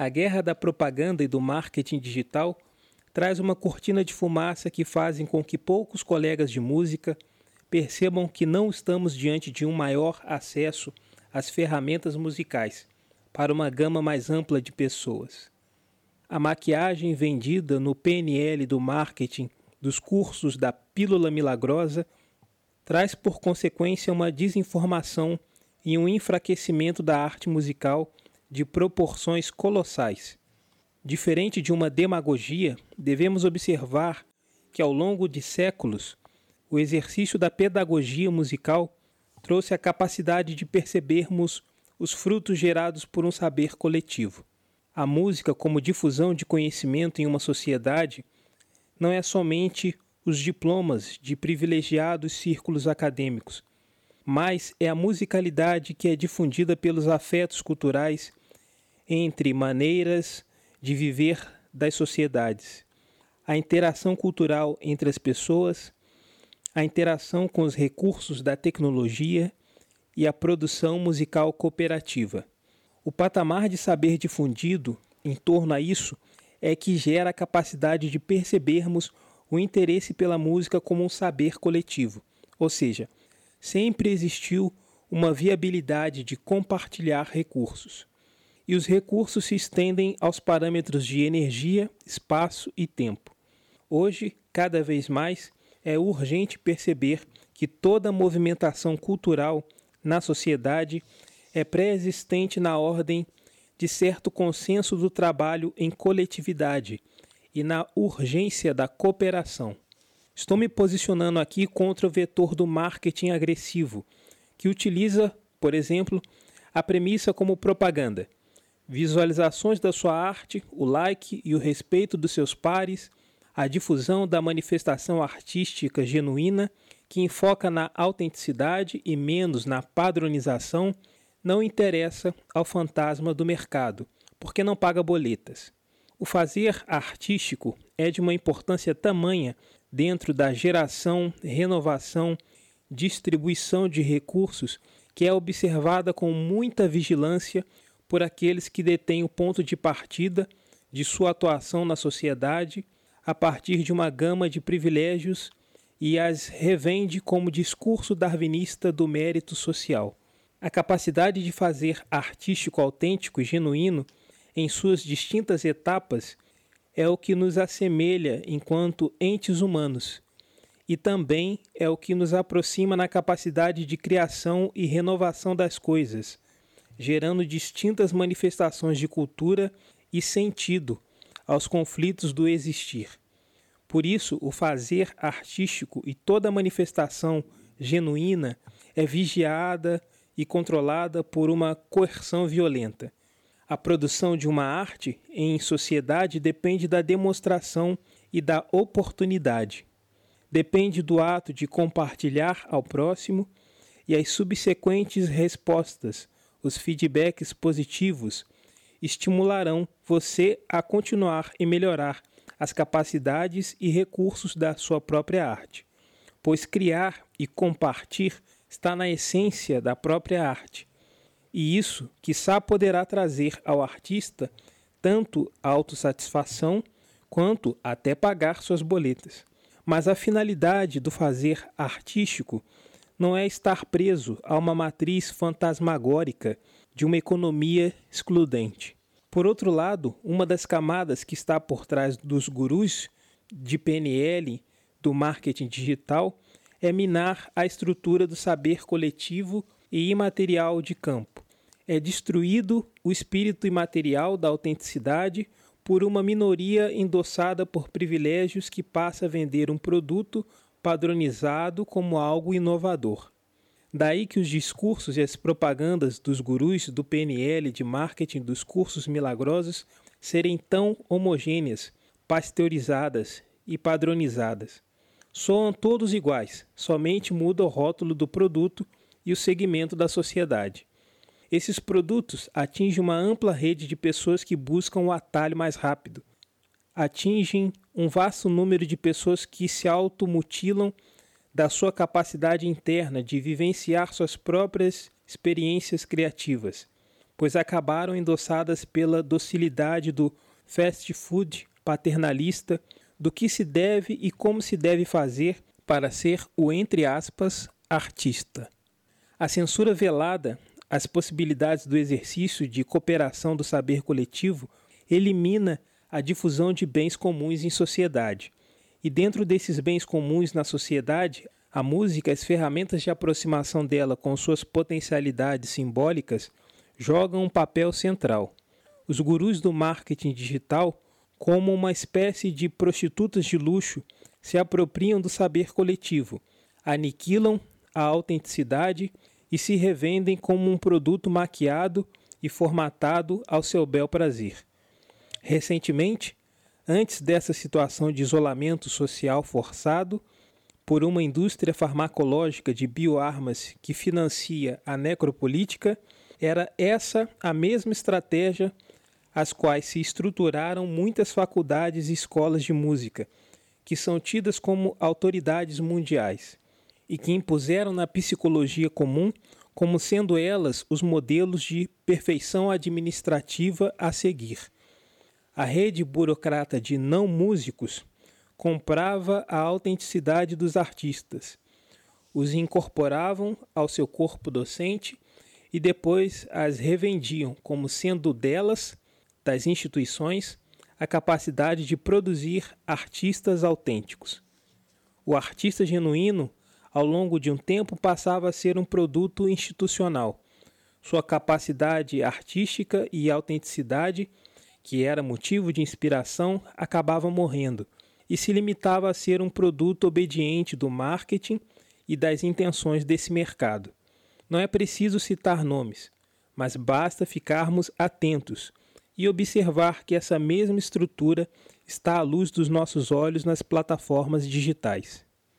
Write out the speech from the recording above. A guerra da propaganda e do marketing digital traz uma cortina de fumaça que fazem com que poucos colegas de música percebam que não estamos diante de um maior acesso às ferramentas musicais para uma gama mais ampla de pessoas. A maquiagem vendida no PNL do marketing dos cursos da Pílula Milagrosa traz por consequência uma desinformação e um enfraquecimento da arte musical de proporções colossais. Diferente de uma demagogia, devemos observar que ao longo de séculos, o exercício da pedagogia musical trouxe a capacidade de percebermos os frutos gerados por um saber coletivo. A música, como difusão de conhecimento em uma sociedade, não é somente os diplomas de privilegiados círculos acadêmicos, mas é a musicalidade que é difundida pelos afetos culturais entre maneiras de viver das sociedades, a interação cultural entre as pessoas, a interação com os recursos da tecnologia e a produção musical cooperativa. O patamar de saber difundido em torno a isso é que gera a capacidade de percebermos o interesse pela música como um saber coletivo, ou seja, sempre existiu uma viabilidade de compartilhar recursos. E os recursos se estendem aos parâmetros de energia, espaço e tempo. Hoje, cada vez mais, é urgente perceber que toda movimentação cultural na sociedade é pré-existente na ordem de certo consenso do trabalho em coletividade e na urgência da cooperação. Estou me posicionando aqui contra o vetor do marketing agressivo, que utiliza, por exemplo, a premissa como propaganda. Visualizações da sua arte, o like e o respeito dos seus pares, a difusão da manifestação artística genuína, que enfoca na autenticidade e menos na padronização, não interessa ao fantasma do mercado, porque não paga boletas. O fazer artístico é de uma importância tamanha dentro da geração, renovação, distribuição de recursos que é observada com muita vigilância por aqueles que detêm o ponto de partida de sua atuação na sociedade a partir de uma gama de privilégios e as revende como discurso darwinista do mérito social. A capacidade de fazer artístico autêntico e genuíno em suas distintas etapas é o que nos assemelha enquanto entes humanos e também é o que nos aproxima na capacidade de criação e renovação das coisas, gerando distintas manifestações de cultura e sentido aos conflitos do existir. Por isso, o fazer artístico e toda manifestação genuína é vigiada e controlada por uma coerção violenta. A produção de uma arte em sociedade depende da demonstração e da oportunidade. Depende do ato de compartilhar ao próximo e as subsequentes respostas, os feedbacks positivos, estimularão você a continuar e melhorar as capacidades e recursos da sua própria arte, pois criar e compartilhar está na essência da própria arte. E isso, quiçá, poderá trazer ao artista tanto a autossatisfação quanto até pagar suas boletas. Mas a finalidade do fazer artístico não é estar preso a uma matriz fantasmagórica de uma economia excludente. Por outro lado, uma das camadas que está por trás dos gurus de PNL, do marketing digital, é minar a estrutura do saber coletivo e imaterial de campo. É destruído o espírito imaterial da autenticidade por uma minoria endossada por privilégios que passa a vender um produto padronizado como algo inovador. Daí que os discursos e as propagandas dos gurus do PNL de marketing dos cursos milagrosos serem tão homogêneas, pasteurizadas e padronizadas. Soam todos iguais, somente muda o rótulo do produto e o segmento da sociedade. Esses produtos atingem uma ampla rede de pessoas que buscam o atalho mais rápido. Atingem um vasto número de pessoas que se automutilam da sua capacidade interna de vivenciar suas próprias experiências criativas. pois acabaram endossadas pela docilidade do fast food paternalista do que se deve e como se deve fazer para ser o, entre aspas, artista. A censura velada às possibilidades do exercício de cooperação do saber coletivo elimina a difusão de bens comuns em sociedade. E dentro desses bens comuns na sociedade, a música, as ferramentas de aproximação dela com suas potencialidades simbólicas, jogam um papel central. Os gurus do marketing digital, como uma espécie de prostitutas de luxo, se apropriam do saber coletivo, aniquilam a autenticidade e se revendem como um produto maquiado e formatado ao seu bel prazer. Recentemente, antes dessa situação de isolamento social forçado, por uma indústria farmacológica de bioarmas que financia a necropolítica, era essa a mesma estratégia às quais se estruturaram muitas faculdades e escolas de música, que são tidas como autoridades mundiais, e que impuseram na psicologia comum como sendo elas os modelos de perfeição administrativa a seguir. A rede burocrata de não músicos comprava a autenticidade dos artistas, os incorporavam ao seu corpo docente e depois as revendiam como sendo delas, das instituições, a capacidade de produzir artistas autênticos. O artista genuíno, ao longo de um tempo, passava a ser um produto institucional. Sua capacidade artística e autenticidade, que era motivo de inspiração, acabava morrendo e se limitava a ser um produto obediente do marketing e das intenções desse mercado. Não é preciso citar nomes, mas basta ficarmos atentos e observar que essa mesma estrutura está à luz dos nossos olhos nas plataformas digitais.